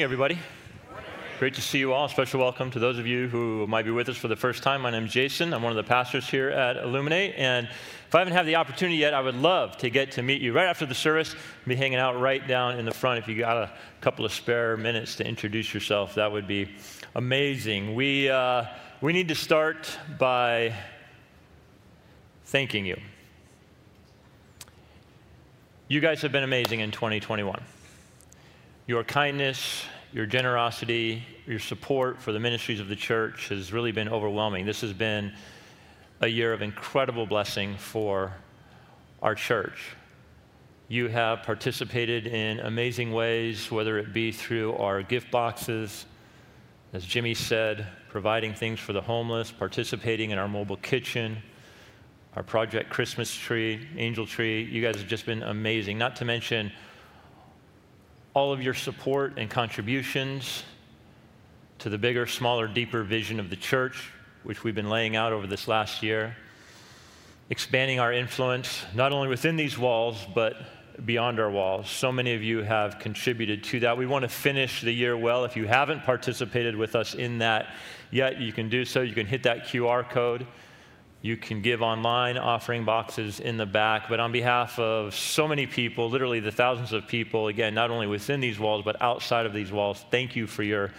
morning, everybody. Great to see you all. Special welcome to those of you who might be with us for the first time. My name is Jason. I'm one of the pastors here at Illuminate. And if I haven't had the opportunity yet, I would love to get to meet you right after the service. I'll be hanging out right down in the front. If you got a couple of spare minutes to introduce yourself, that would be amazing. We need to start by thanking you. You guys have been amazing in 2021. Your kindness, your generosity, your support for the ministries of the church has really been overwhelming. This has been a year of incredible blessing for our church. You have participated in amazing ways, whether it be through our gift boxes, as Jimmy said, providing things for the homeless, participating in our mobile kitchen, our Project Christmas tree, Angel Tree. You guys have just been amazing, not to mention all of your support and contributions to the bigger, smaller, deeper vision of the church, which we've been laying out over this last year, expanding our influence, not only within these walls, but beyond our walls. So many of you have contributed to that. We want to finish the year well. If you haven't participated with us in that yet, you can do so. You can hit that QR code. You can give online, offering boxes in the back. But on behalf of so many people, literally the thousands of people, again, not only within these walls, but outside of these walls, thank you for your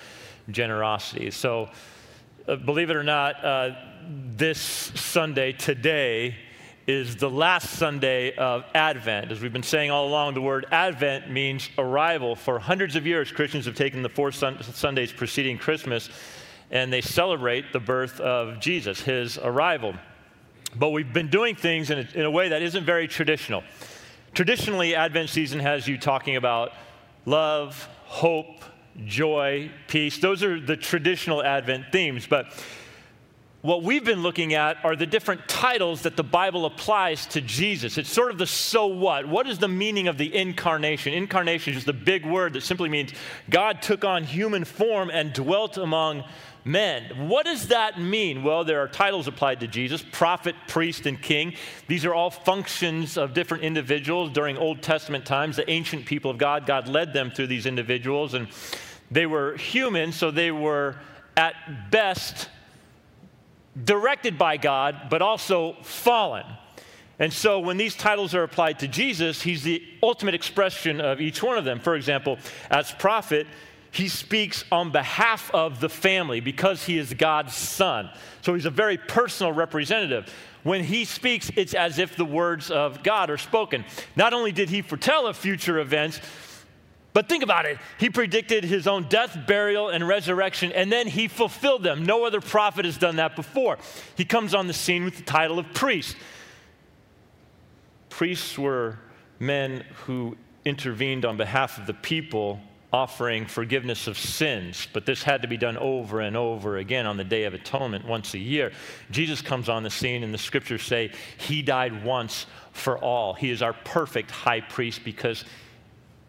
generosity. So believe it or not, this Sunday, today, is the last Sunday of Advent. As we've been saying all along, the word Advent means arrival. For hundreds of years, Christians have taken the four Sundays preceding Christmas, and they celebrate the birth of Jesus, his arrival. But we've been doing things in a way that isn't very traditional. Traditionally, Advent season has you talking about love, hope, joy, peace. Those are the traditional Advent themes. But what we've been looking at are the different titles that the Bible applies to Jesus. It's sort of the so what. What is the meaning of the incarnation? Incarnation is the big word that simply means God took on human form and dwelt among men. What does that mean? Well, there are titles applied to Jesus: prophet, priest, and king. These are all functions of different individuals during Old Testament times. The ancient people of God, God led them through these individuals, and they were human, so they were at best directed by God, but also fallen. And so when these titles are applied to Jesus, he's the ultimate expression of each one of them. For example, as prophet, he speaks on behalf of the family because he is God's son. So he's a very personal representative. When he speaks, it's as if the words of God are spoken. Not only did he foretell of future events, but think about it. He predicted his own death, burial, and resurrection, and then he fulfilled them. No other prophet has done that before. He comes on the scene with the title of priest. Priests were men who intervened on behalf of the people, offering forgiveness of sins, but this had to be done over and over again on the Day of Atonement once a year. Jesus comes on the scene, and the scriptures say he died once for all. He is our perfect high priest because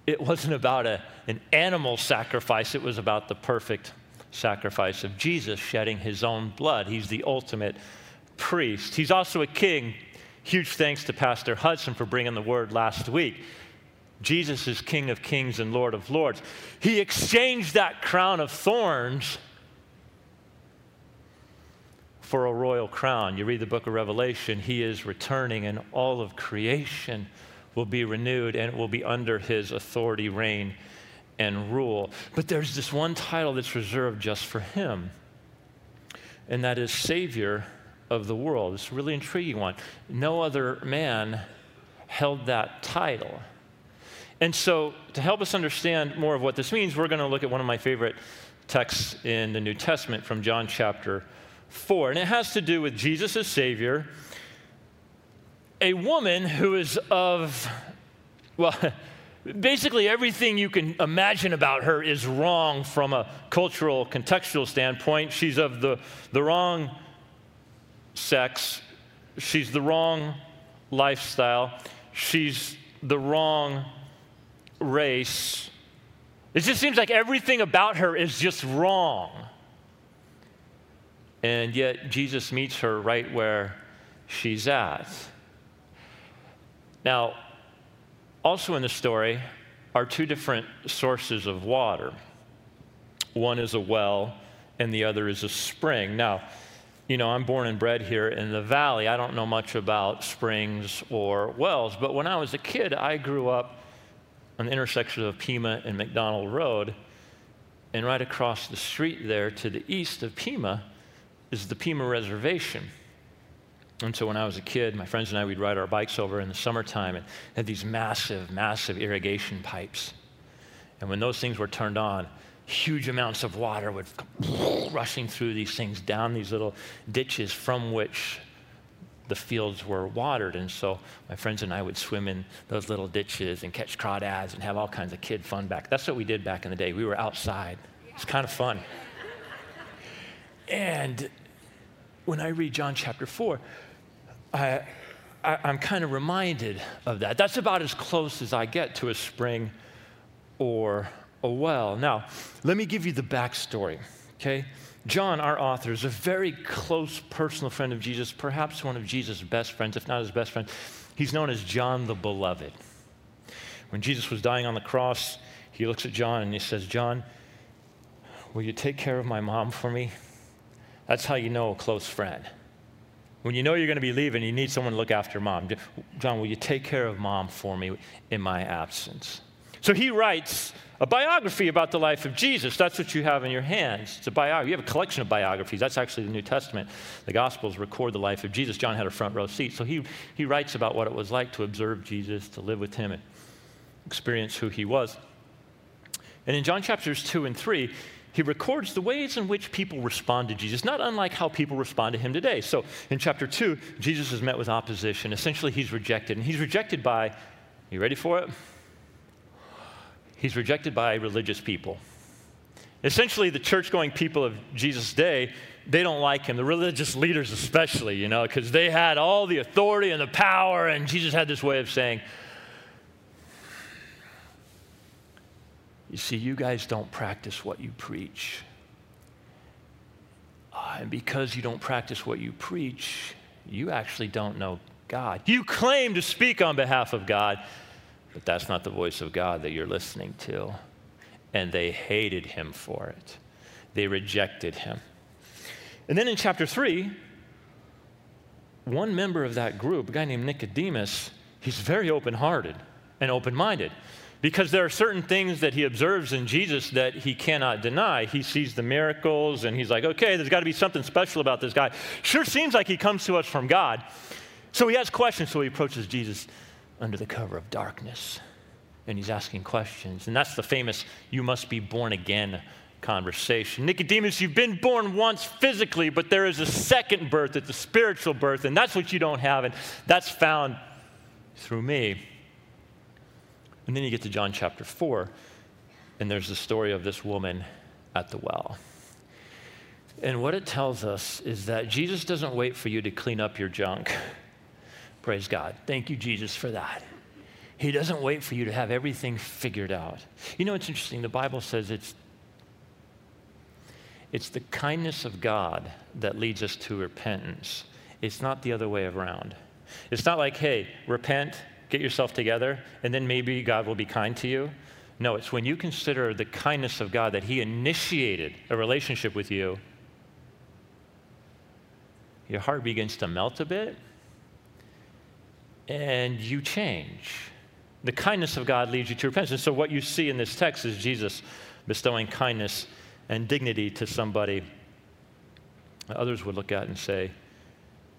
it wasn't about an animal sacrifice. It was about the perfect sacrifice of Jesus shedding his own blood. He's the ultimate priest. He's also a king. Huge thanks to Pastor Hudson for bringing the word last week. Jesus is King of Kings and Lord of Lords. He exchanged that crown of thorns for a royal crown. You read the book of Revelation, he is returning, and all of creation will be renewed, and it will be under his authority, reign, and rule. But there's this one title that's reserved just for him, and that is Savior of the world. It's a really intriguing one. No other man held that title. And so to help us understand more of what this means, we're going to look at one of my favorite texts in the New Testament from John chapter 4. And it has to do with Jesus as Savior, a woman who is of, well, basically everything you can imagine about her is wrong from a cultural, contextual standpoint. She's of the wrong sex. She's the wrong lifestyle. She's the wrong race. It just seems like everything about her is just wrong. And yet Jesus meets her right where she's at. Now, also in the story are two different sources of water. One is a well, and the other is a spring. Now, you know, I'm born and bred here in the valley. I don't know much about springs or wells, but when I was a kid, I grew up on the intersection of Pima and McDonald Road, and right across the street there to the east of Pima is the Pima Reservation. And so when I was a kid, my friends and I, we'd ride our bikes over in the summertime and had these massive, massive irrigation pipes. And when those things were turned on, huge amounts of water would come rushing through these things down these little ditches from which the fields were watered. And so my friends and I would swim in those little ditches and catch crawdads and have all kinds of kid fun back. That's what we did back in the day. We were outside. It was kind of fun. And when I read John chapter 4, I'm kind of reminded of that. That's about as close as I get to a spring or a well. Now, let me give you the backstory, okay? John, our author, is a very close personal friend of Jesus, perhaps one of Jesus' best friends, if not his best friend. He's known as John the Beloved. When Jesus was dying on the cross, he looks at John and he says, "John, will you take care of my mom for me?" That's how you know a close friend. When you know you're going to be leaving, you need someone to look after mom. "John, will you take care of mom for me in my absence?" So he writes a biography about the life of Jesus. That's what you have in your hands. It's a biography. You have a collection of biographies. That's actually the New Testament. The Gospels record the life of Jesus. John had a front row seat. So he writes about what it was like to observe Jesus, to live with him, and experience who he was. And in John chapters 2 and 3, he records the ways in which people respond to Jesus, not unlike how people respond to him today. So in chapter 2, Jesus is met with opposition. Essentially, he's rejected. And he's rejected by, you ready for it? He's rejected by religious people. Essentially, the church-going people of Jesus' day, they don't like him. The religious leaders especially, you know, because they had all the authority and the power, and Jesus had this way of saying, "You see, you guys don't practice what you preach. And because you don't practice what you preach, you actually don't know God. You claim to speak on behalf of God, but that's not the voice of God that you're listening to." And they hated him for it. They rejected him. And then in chapter 3, one member of that group, a guy named Nicodemus, he's very open-hearted and open-minded, because there are certain things that he observes in Jesus that he cannot deny. He sees the miracles, and he's like, okay, there's got to be something special about this guy. Sure seems like he comes to us from God. So he has questions, so he approaches Jesus under the cover of darkness, and he's asking questions. And that's the famous, "You must be born again" conversation. "Nicodemus, you've been born once physically, but there is a second birth. It's a spiritual birth, and that's what you don't have, and that's found through me." And then you get to John chapter 4, and there's the story of this woman at the well. And what it tells us is that Jesus doesn't wait for you to clean up your junk. Praise God. Thank you, Jesus, for that. He doesn't wait for you to have everything figured out. You know, it's interesting. The Bible says it's the kindness of God that leads us to repentance. It's not the other way around. It's not like, hey, repent, get yourself together, and then maybe God will be kind to you. No, it's when you consider the kindness of God that he initiated a relationship with you, your heart begins to melt a bit, and you change. The kindness of God leads you to repentance. And so what you see in this text is Jesus bestowing kindness and dignity to somebody others would look at and say,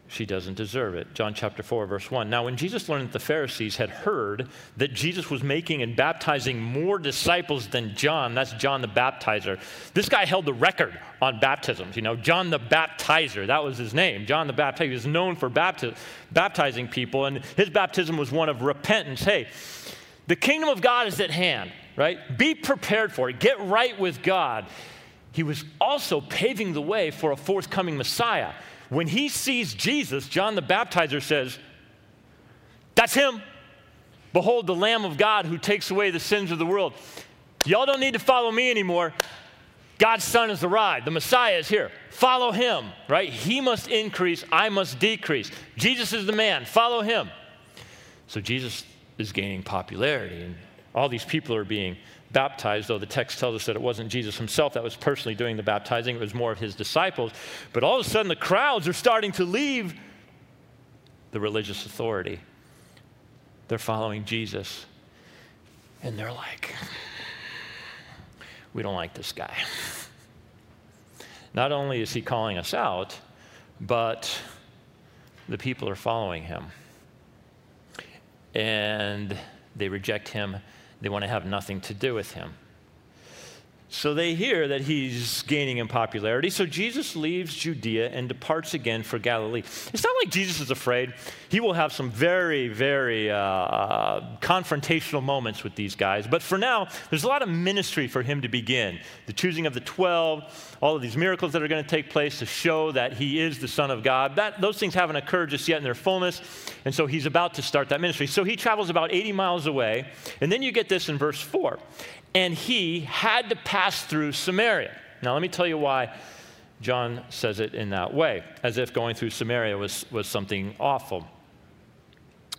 she doesn't deserve it. John chapter 4, verse 1. "Now, when Jesus learned that the Pharisees had heard that Jesus was making and baptizing more disciples than John," that's John the Baptizer. This guy held the record on baptisms, you know, John the Baptizer. That was his name. John the Baptizer. He was known for baptizing people, and his baptism was one of repentance. Hey, the kingdom of God is at hand, right? Be prepared for it. Get right with God. He was also paving the way for a forthcoming Messiah. When he sees Jesus, John the Baptizer says, "That's him. Behold, the Lamb of God who takes away the sins of the world. Y'all don't need to follow me anymore. God's son has arrived. The Messiah is here. Follow him," right? He must increase. I must decrease. Jesus is the man. Follow him. So Jesus is gaining popularity, and all these people are being baptized, though the text tells us that it wasn't Jesus himself that was personally doing the baptizing. It was more of his disciples. But all of a sudden, the crowds are starting to leave the religious authority. They're following Jesus. And they're like, we don't like this guy. Not only is he calling us out, but the people are following him. And they reject him. They want to have nothing to do with him. So they hear that he's gaining in popularity. So Jesus leaves Judea and departs again for Galilee. It's not like Jesus is afraid. He will have some very, very confrontational moments with these guys. But for now, there's a lot of ministry for him to begin. The choosing of the 12, all of these miracles that are going to take place to show that he is the Son of God. Those things haven't occurred just yet in their fullness. And so he's about to start that ministry. So he travels about 80 miles away. And then you get this in verse 4. And he had to pass through Samaria. Now, let me tell you why John says it in that way, as if going through Samaria was something awful.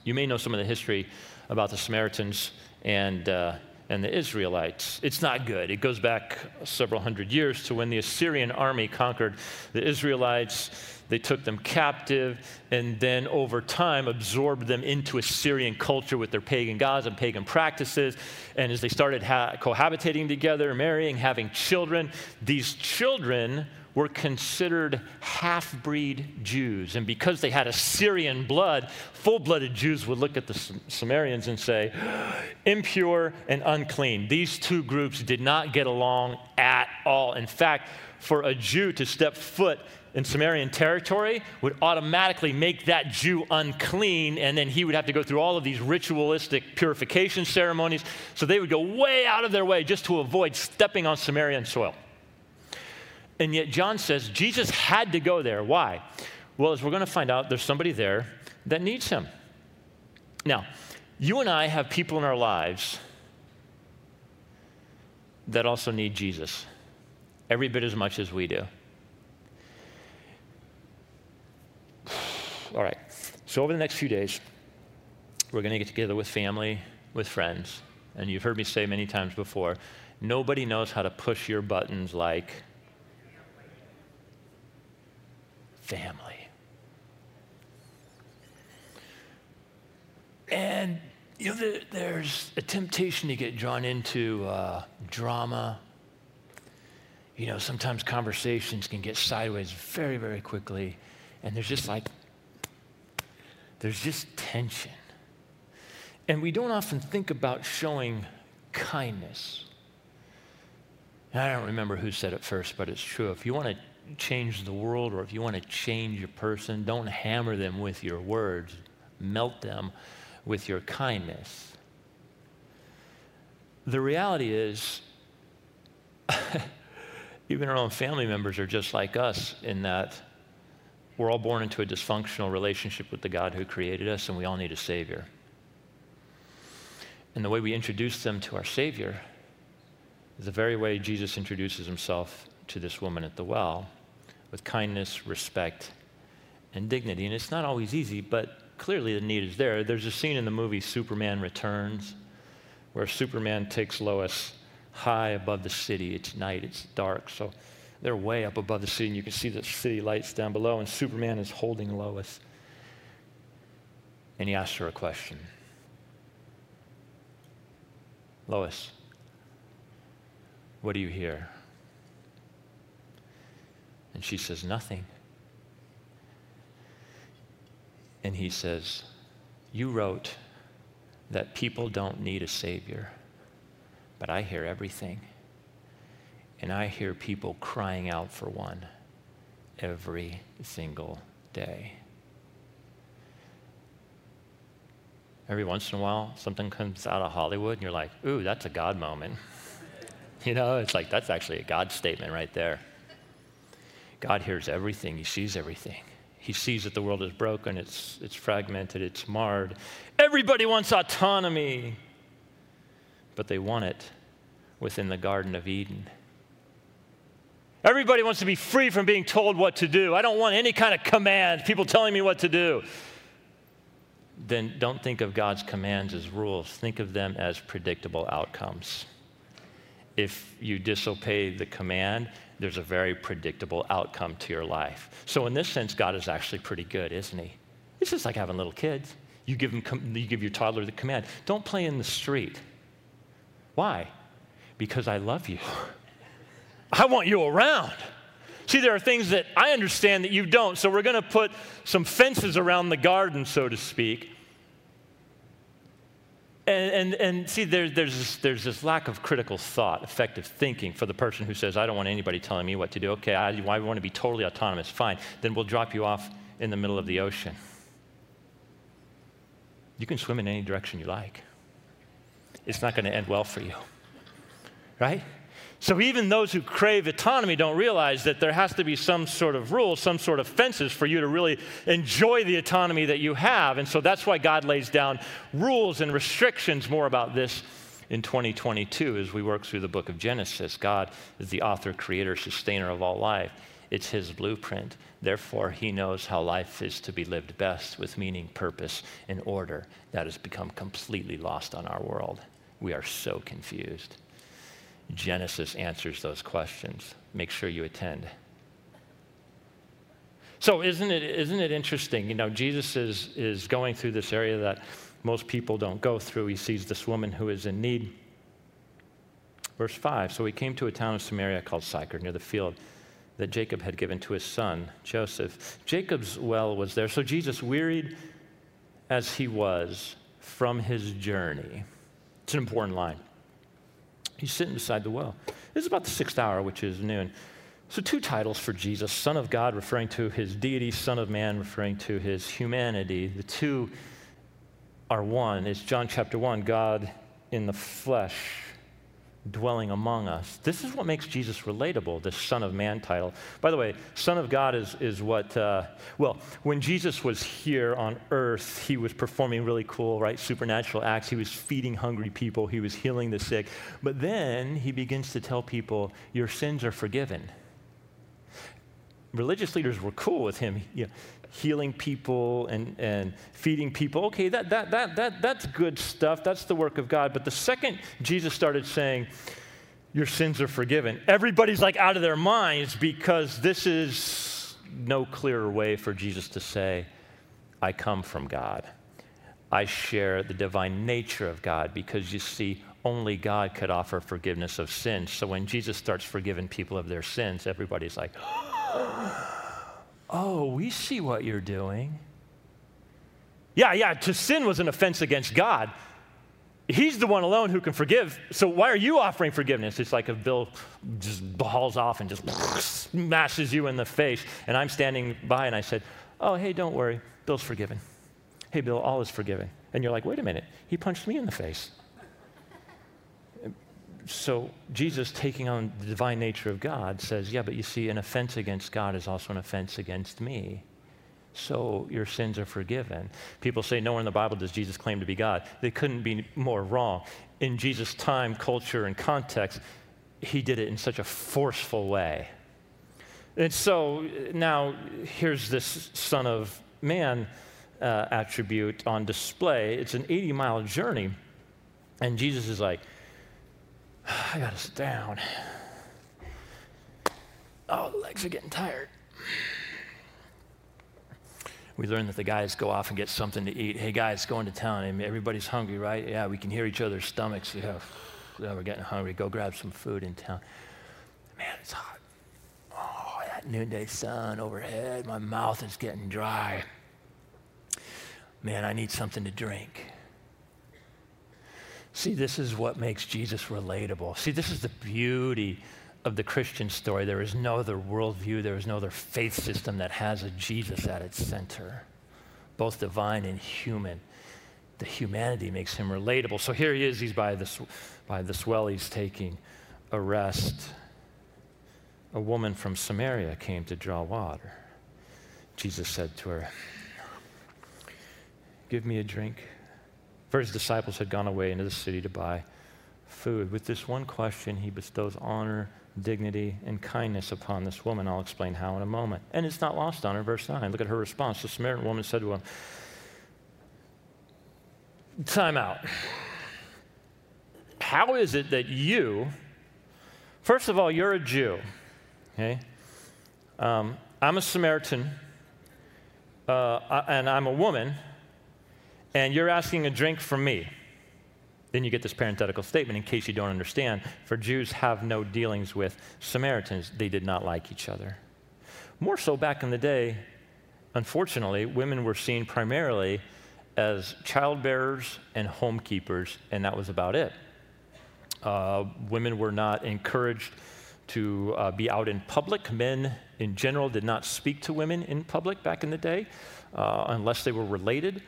You may know some of the history about the Samaritans and the Israelites. It's not good. It goes back several hundred years to when the Assyrian army conquered the Israelites. They took them captive and then over time absorbed them into Assyrian culture with their pagan gods and pagan practices. And as they started cohabitating together, marrying, having children, these children were considered half-breed Jews. And because they had Assyrian blood, full-blooded Jews would look at the Sumerians and say, impure and unclean. These two groups did not get along at all. In fact, for a Jew to step foot in Sumerian territory would automatically make that Jew unclean, and then he would have to go through all of these ritualistic purification ceremonies. So they would go way out of their way just to avoid stepping on Sumerian soil. And yet John says Jesus had to go there. Why? Well, as we're going to find out, there's somebody there that needs him. Now, you and I have people in our lives that also need Jesus, every bit as much as we do. All right, so over the next few days, we're going to get together with family, with friends, and you've heard me say many times before, nobody knows how to push your buttons like family. And, you know, there's a temptation to get drawn into drama. You know, sometimes conversations can get sideways very, very quickly, and there's just like, there's just tension. And we don't often think about showing kindness. And I don't remember who said it first, but it's true. If you want to change the world or if you want to change a person, don't hammer them with your words. Melt them with your kindness. The reality is, even our own family members are just like us in that we're all born into a dysfunctional relationship with the God who created us, and we all need a Savior. And the way we introduce them to our Savior is the very way Jesus introduces himself to this woman at the well, with kindness, respect, and dignity. And it's not always easy, but clearly the need is there. There's a scene in the movie Superman Returns where Superman takes Lois high above the city. It's night, it's dark, so they're way up above the city, and you can see the city lights down below, and Superman is holding Lois. And he asks her a question. Lois, what do you hear? And she says, nothing. And he says, you wrote that people don't need a Savior, but I hear everything. And I hear people crying out for one every single day. Every once in a while, something comes out of Hollywood, and you're like, ooh, that's a God moment. You know, it's like, that's actually a God statement right there. God hears everything. He sees everything. He sees that the world is broken. It's fragmented. It's marred. Everybody wants autonomy, but they want it within the Garden of Eden. Everybody wants to be free from being told what to do. I don't want any kind of command, people telling me what to do. Then don't think of God's commands as rules. Think of them as predictable outcomes. if you disobey the command, there's a very predictable outcome to your life. So in this sense, God is actually pretty good, isn't he? It's just like having little kids. You give your toddler the command, don't play in the street. Why? Because I love you. I want you around. See, there are things that I understand that you don't, so we're going to put some fences around the garden, so to speak. And see, there's this lack of critical thought, effective thinking for the person who says, I don't want anybody telling me what to do. Okay, I want to be totally autonomous. Fine. Then we'll drop you off in the middle of the ocean. You can swim in any direction you like. It's not going to end well for you, right? So even those who crave autonomy don't realize that there has to be some sort of rule, some sort of fences for you to really enjoy the autonomy that you have. And so that's why God lays down rules and restrictions. More about this in 2022 as we work through the book of Genesis. God is the author, creator, sustainer of all life. It's his blueprint. Therefore, he knows how life is to be lived best with meaning, purpose, and order. That has become completely lost on our world. We are so confused. Genesis answers those questions. Make sure you attend. So isn't it interesting? You know, Jesus is going through this area that most people don't go through. He sees this woman who is in need. Verse 5, so he came to a town of Samaria called Sychar, near the field that Jacob had given to his son, Joseph. Jacob's well was there. So Jesus, wearied as he was from his journey. It's an important line. He's sitting beside the well. This is about the 6th hour, which is noon. So two titles for Jesus, Son of God, referring to his deity, Son of Man, referring to his humanity. The two are one. It's John chapter 1, God in the flesh, dwelling among us. This is what makes Jesus relatable, this Son of Man title. By the way, Son of God is what, when Jesus was here on earth, he was performing really cool, right, supernatural acts. He was feeding hungry people. He was healing the sick. But then he begins to tell people, your sins are forgiven. Religious leaders were cool with him, you know, healing people and feeding people. Okay, that's good stuff. That's the work of God. But the second Jesus started saying, your sins are forgiven, everybody's like out of their minds, because this is no clearer way for Jesus to say, I come from God. I share the divine nature of God, because you see, only God could offer forgiveness of sins. So when Jesus starts forgiving people of their sins, everybody's like, oh, we see what you're doing. Yeah, to sin was an offense against God. He's the one alone who can forgive, so why are you offering forgiveness? It's like if Bill just hauls off and just smashes you in the face, and I'm standing by and I said, oh, hey, don't worry, Bill's forgiven. Hey, Bill, all is forgiven. And you're like, wait a minute, he punched me in the face. So Jesus, taking on the divine nature of God, says, yeah, but you see, an offense against God is also an offense against me. So your sins are forgiven. People say, nowhere in the Bible does Jesus claim to be God. They couldn't be more wrong. In Jesus' time, culture, and context, he did it in such a forceful way. And so now here's this Son of Man attribute on display. It's an 80-mile journey. And Jesus is like, I gotta sit down. Oh, the legs are getting tired. We learn that the guys go off and get something to eat. Hey, guys, going to town. I mean, everybody's hungry, right? Yeah, we can hear each other's stomachs. Yeah, we're getting hungry. Go grab some food in town. Man, it's hot. Oh, that noonday sun overhead. My mouth is getting dry. Man, I need something to drink. See, this is what makes Jesus relatable. See, this is the beauty of the Christian story. There is no other worldview, there is no other faith system that has a Jesus at its center, both divine and human. The humanity makes him relatable. So here he is, he's by this well, he's taking a rest. A woman from Samaria came to draw water. Jesus said to her, give me a drink. For his disciples had gone away into the city to buy food. With this one question, he bestows honor, dignity, and kindness upon this woman. I'll explain how in a moment. And it's not lost on her. Verse 9, look at her response. The Samaritan woman said to him, time out. How is it that you, First of all, you're a Jew, okay? I'm a Samaritan, and I'm a woman, and you're asking a drink from me. Then you get this parenthetical statement, in case you don't understand, for Jews have no dealings with Samaritans. They did not like each other. More so back in the day, unfortunately, women were seen primarily as childbearers and homekeepers, and that was about it. Women were not encouraged to be out in public. Men, in general, did not speak to women in public back in the day, unless they were related,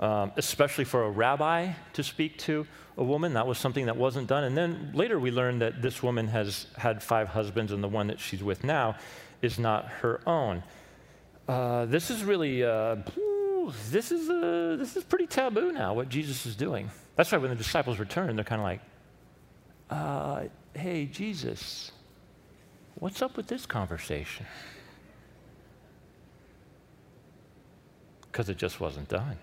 especially for a rabbi to speak to a woman. That was something that wasn't done. And then later we learned that this woman has had 5 husbands, and the one that she's with now is not her own. This is really, this is pretty taboo now, what Jesus is doing. That's why when the disciples return, they're kind of like, hey, Jesus, what's up with this conversation? Because it just wasn't done.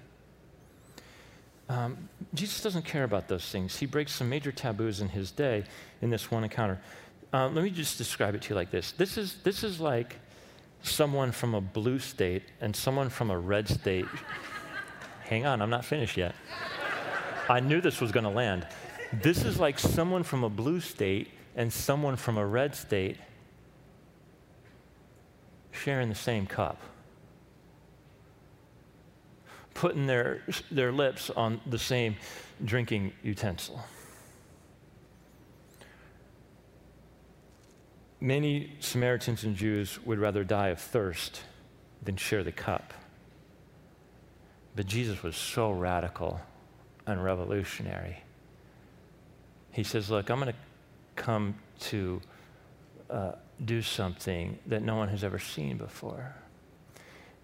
Jesus doesn't care about those things. He breaks some major taboos in his day in this one encounter. Let me just describe it to you like this. This is like someone from a blue state and someone from a red state. Hang on, I'm not finished yet. I knew this was going to land. This is like someone from a blue state and someone from a red state sharing the same cup, putting their lips on the same drinking utensil. Many Samaritans and Jews would rather die of thirst than share the cup. But Jesus was so radical and revolutionary. He says, look, I'm going to come to do something that no one has ever seen before,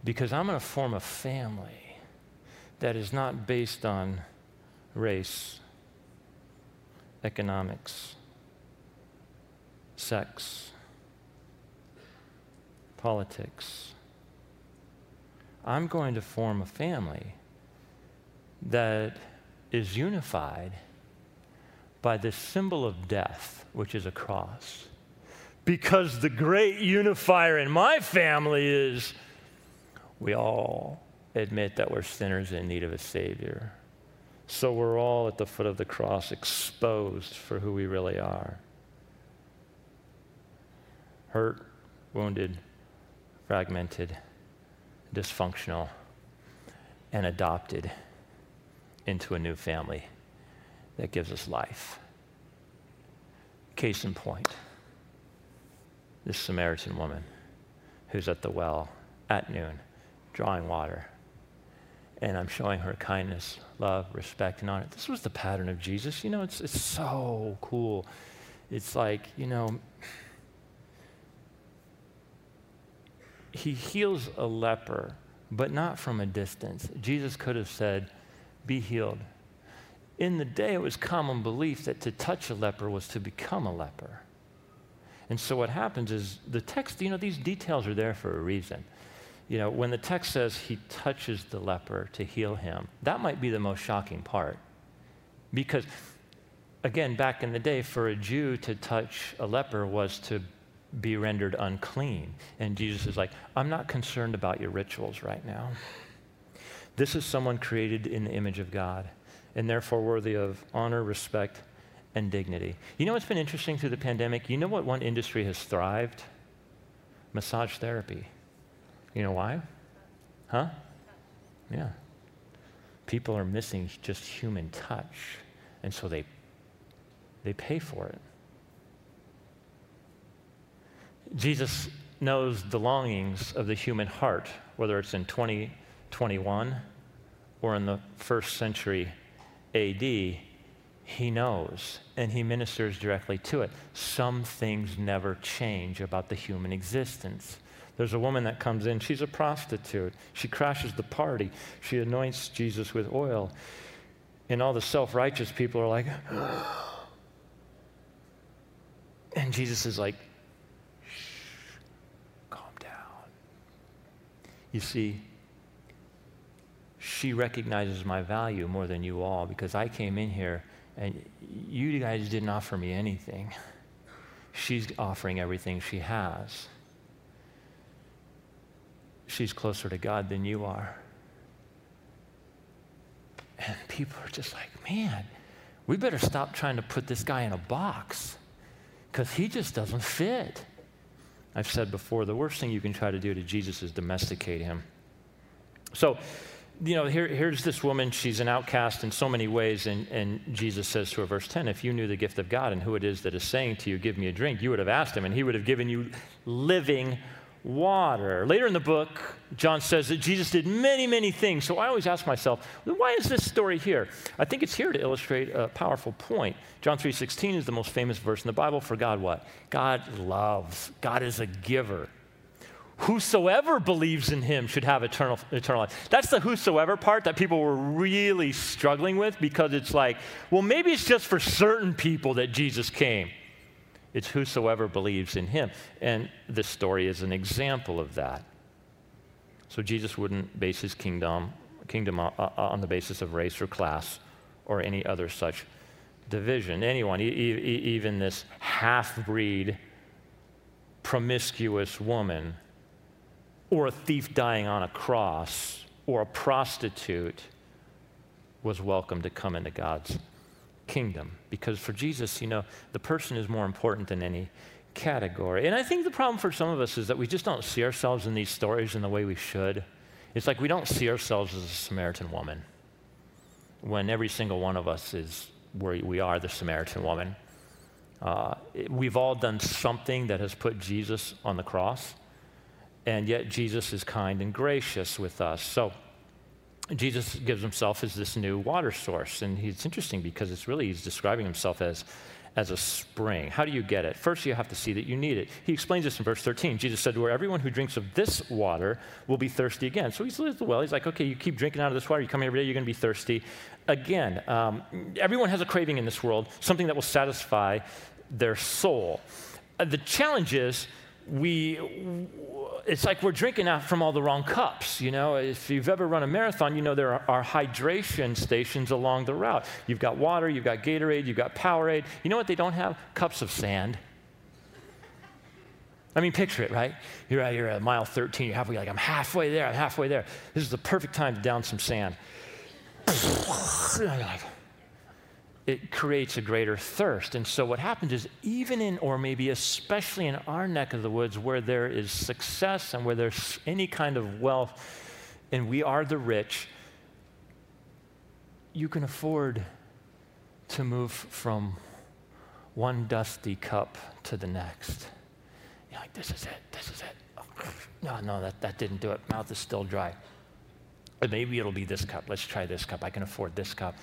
because I'm going to form a family that is not based on race, economics, sex, politics. I'm going to form a family that is unified by this symbol of death, which is a cross. Because the great unifier in my family is we all admit that we're sinners in need of a Savior. So we're all at the foot of the cross, exposed for who we really are. Hurt, wounded, fragmented, dysfunctional, and adopted into a new family that gives us life. Case in point, this Samaritan woman who's at the well at noon, drawing water, and I'm showing her kindness, love, respect, and honor. This was the pattern of Jesus. You know, it's so cool. It's like, you know, he heals a leper, but not from a distance. Jesus could have said, be healed. In the day, it was common belief that to touch a leper was to become a leper. And so what happens is the text, you know, these details are there for a reason. You know, when the text says he touches the leper to heal him, that might be the most shocking part. Because, again, back in the day, for a Jew to touch a leper was to be rendered unclean. And Jesus is like, I'm not concerned about your rituals right now. This is someone created in the image of God, and therefore worthy of honor, respect, and dignity. You know what's been interesting through the pandemic? You know what one industry has thrived? Massage therapy. You know why? Huh? Yeah. People are missing just human touch, and so they pay for it. Jesus knows the longings of the human heart, whether it's in 2021 or in the first century A.D., he knows, and he ministers directly to it. Some things never change about the human existence. There's a woman that comes in. She's a prostitute. She crashes the party. She anoints Jesus with oil. And all the self-righteous people are like, and Jesus is like, shh, calm down. You see, she recognizes my value more than you all, because I came in here and you guys didn't offer me anything. She's offering everything she has. She's closer to God than you are. And people are just like, man, we better stop trying to put this guy in a box because he just doesn't fit. I've said before, the worst thing you can try to do to Jesus is domesticate him. So, you know, here's this woman. She's an outcast in so many ways. And Jesus says to her, verse 10, if you knew the gift of God and who it is that is saying to you, give me a drink, you would have asked him and he would have given you living water. Later in the book, John says that Jesus did many, many things. So I always ask myself, why is this story here? I think it's here to illustrate a powerful point. John 3:16 is the most famous verse in the Bible for God what? God loves. God is a giver. Whosoever believes in him should have eternal life. That's the whosoever part that people were really struggling with because it's like, well, maybe it's just for certain people that Jesus came. It's whosoever believes in him. And this story is an example of that. So Jesus wouldn't base his kingdom on the basis of race or class or any other such division. Anyone, even this half-breed, promiscuous woman, or a thief dying on a cross, or a prostitute, was welcome to come into God's kingdom. Because for Jesus, you know, the person is more important than any category. And I think the problem for some of us is that we just don't see ourselves in these stories in the way we should. It's like we don't see ourselves as a Samaritan woman when every single one of us is where we are the Samaritan woman. We've all done something that has put Jesus on the cross, and yet Jesus is kind and gracious with us. So Jesus gives himself as this new water source. And it's interesting because it's really, he's describing himself as a spring. How do you get it? First, you have to see that you need it. He explains this in verse 13. Jesus said, where everyone who drinks of this water will be thirsty again. So he's lived the well. He's like, okay, you keep drinking out of this water. You come here every day, you're going to be thirsty again. Everyone has a craving in this world, something that will satisfy their soul. The challenge is, it's like we're drinking out from all the wrong cups, you know. If you've ever run a marathon, you know there are hydration stations along the route. You've got water, you've got Gatorade, you've got Powerade. You know what they don't have? Cups of sand. I mean, picture it, right? You're out here at mile 13, you're halfway, like, I'm halfway there, I'm halfway there. This is the perfect time to down some sand. It creates a greater thirst. And so what happens is even in, or maybe especially in our neck of the woods where there is success and where there's any kind of wealth and we are the rich, you can afford to move from one dusty cup to the next. You're like, this is it, this is it. Oh, no, that didn't do it. Mouth is still dry. Or maybe it'll be this cup. Let's try this cup. I can afford this cup.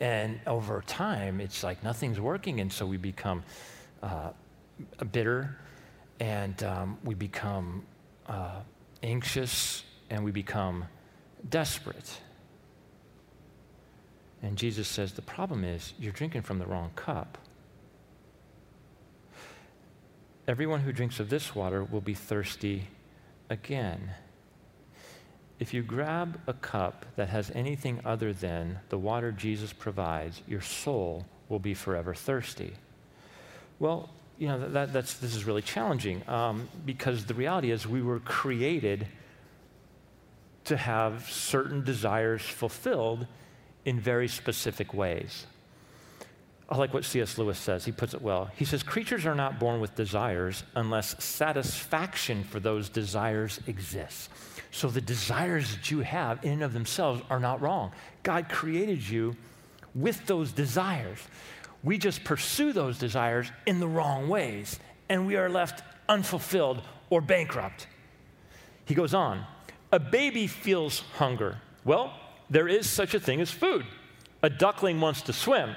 And over time, it's like nothing's working, and so we become bitter, and we become anxious, and we become desperate. And Jesus says, the problem is you're drinking from the wrong cup. Everyone who drinks of this water will be thirsty again. If you grab a cup that has anything other than the water Jesus provides, your soul will be forever thirsty. Well, you know, this is really challenging because the reality is we were created to have certain desires fulfilled in very specific ways. I like what C.S. Lewis says. He puts it well. He says, creatures are not born with desires unless satisfaction for those desires exists. So the desires that you have in and of themselves are not wrong. God created you with those desires. We just pursue those desires in the wrong ways, and we are left unfulfilled or bankrupt. He goes on, a baby feels hunger. Well, there is such a thing as food. A duckling wants to swim.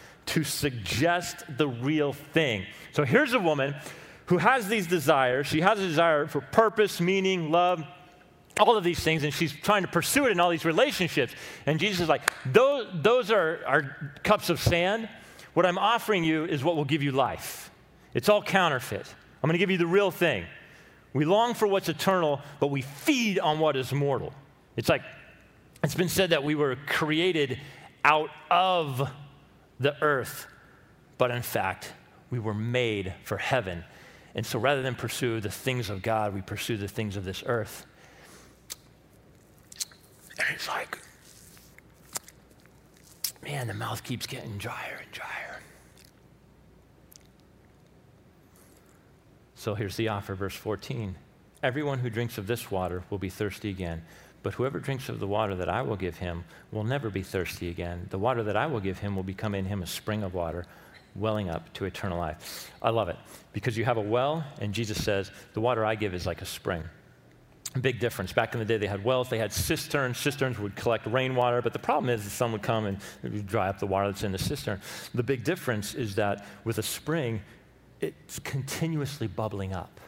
to suggest the real thing. So here's a woman who has these desires. She has a desire for purpose, meaning, love, all of these things, and she's trying to pursue it in all these relationships. And Jesus is like, those are cups of sand. What I'm offering you is what will give you life. It's all counterfeit. I'm going to give you the real thing. We long for what's eternal, but we feed on what is mortal. It's like, it's been said that we were created out of the earth, but in fact, we were made for heaven. And so rather than pursue the things of God, we pursue the things of this earth. And it's like, man, the mouth keeps getting drier and drier. So here's the offer, verse 14. Everyone who drinks of this water will be thirsty again, but whoever drinks of the water that I will give him will never be thirsty again. The water that I will give him will become in him a spring of water, welling up to eternal life. I love it, because you have a well, and Jesus says, the water I give is like a spring. Big difference. Back in the day, they had wells, they had cisterns. Cisterns would collect rainwater, but the problem is the sun would come and dry up the water that's in the cistern. The big difference is that with a spring, it's continuously bubbling up,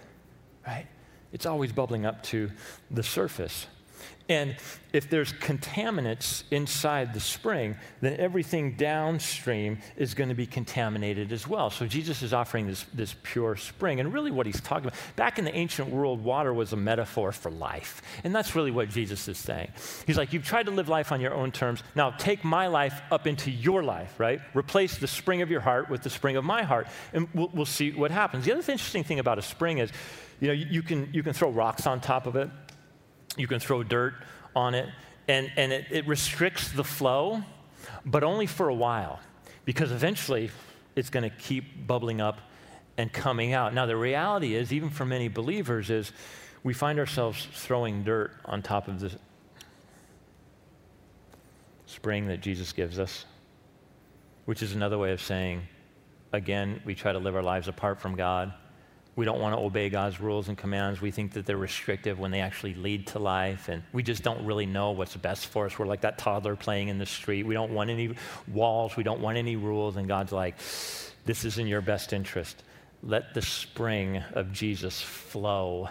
right? It's always bubbling up to the surface. And if there's contaminants inside the spring, then everything downstream is going to be contaminated as well. So Jesus is offering this pure spring. And really what he's talking about, back in the ancient world, water was a metaphor for life. And that's really what Jesus is saying. He's like, you've tried to live life on your own terms. Now take my life up into your life, right? Replace the spring of your heart with the spring of my heart, and we'll see what happens. The other interesting thing about a spring is, you know, you can throw rocks on top of it. You can throw dirt on it, and it restricts the flow, but only for a while, because eventually it's going to keep bubbling up and coming out. Now, the reality is, even for many believers, is we find ourselves throwing dirt on top of this spring that Jesus gives us, which is another way of saying, again, we try to live our lives apart from God. We don't want to obey God's rules and commands. We think that they're restrictive when they actually lead to life, and we just don't really know what's best for us. We're like that toddler playing in the street. We don't want any walls. We don't want any rules, and God's like, this is in your best interest. Let the spring of Jesus flow.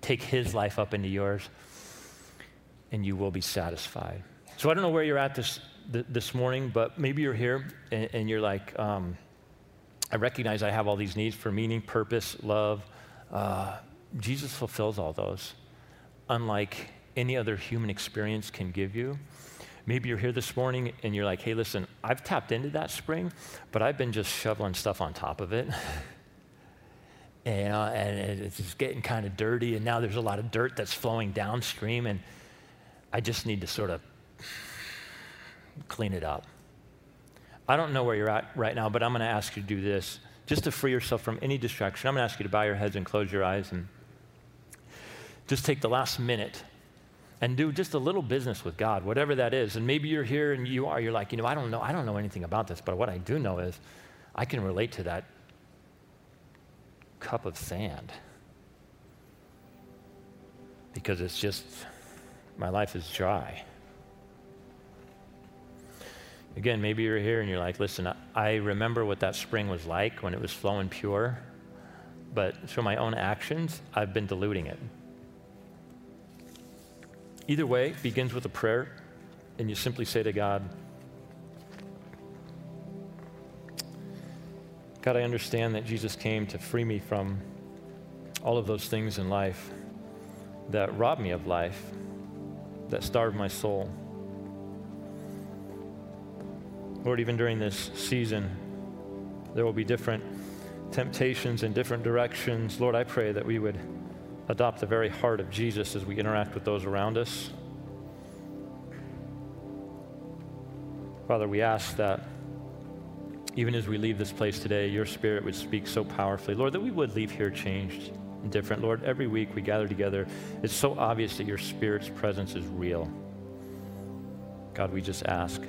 Take his life up into yours, and you will be satisfied. So I don't know where you're at this morning, but maybe you're here, and you're like, I recognize I have all these needs for meaning, purpose, love. Jesus fulfills all those, unlike any other human experience can give you. Maybe you're here this morning and you're like, hey, listen, I've tapped into that spring, but I've been just shoveling stuff on top of it. and it's just getting kind of dirty, and now there's a lot of dirt that's flowing downstream, and I just need to sort of clean it up. I don't know where you're at right now, but I'm going to ask you to do this. Just to free yourself from any distraction, I'm going to ask you to bow your heads and close your eyes and just take the last minute and do just a little business with God, whatever that is. And maybe you're here and you're like, you know, I don't know anything about this, but what I do know is I can relate to that cup of sand, because it's just, my life is dry. Again, maybe you're here and you're like, listen, I remember what that spring was like when it was flowing pure, but through my own actions, I've been diluting it. Either way, it begins with a prayer, and you simply say to God, I understand that Jesus came to free me from all of those things in life that robbed me of life, that starved my soul. Lord, even during this season, there will be different temptations in different directions. Lord, I pray that we would adopt the very heart of Jesus as we interact with those around us. Father, we ask that even as we leave this place today, your Spirit would speak so powerfully. Lord, that we would leave here changed and different. Lord, every week we gather together, it's so obvious that your Spirit's presence is real. God, we just ask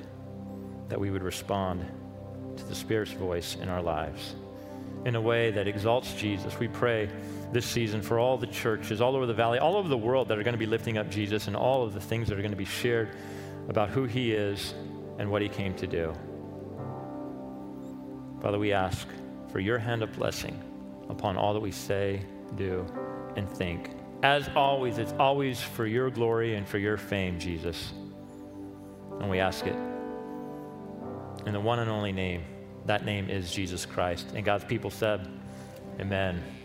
that we would respond to the Spirit's voice in our lives in a way that exalts Jesus. We pray this season for all the churches all over the valley, all over the world, that are going to be lifting up Jesus and all of the things that are going to be shared about who he is and what he came to do. Father, we ask for your hand of blessing upon all that we say, do, and think. As always, it's always for your glory and for your fame, Jesus. And we ask it in the one and only name. That name is Jesus Christ. And God's people said, amen.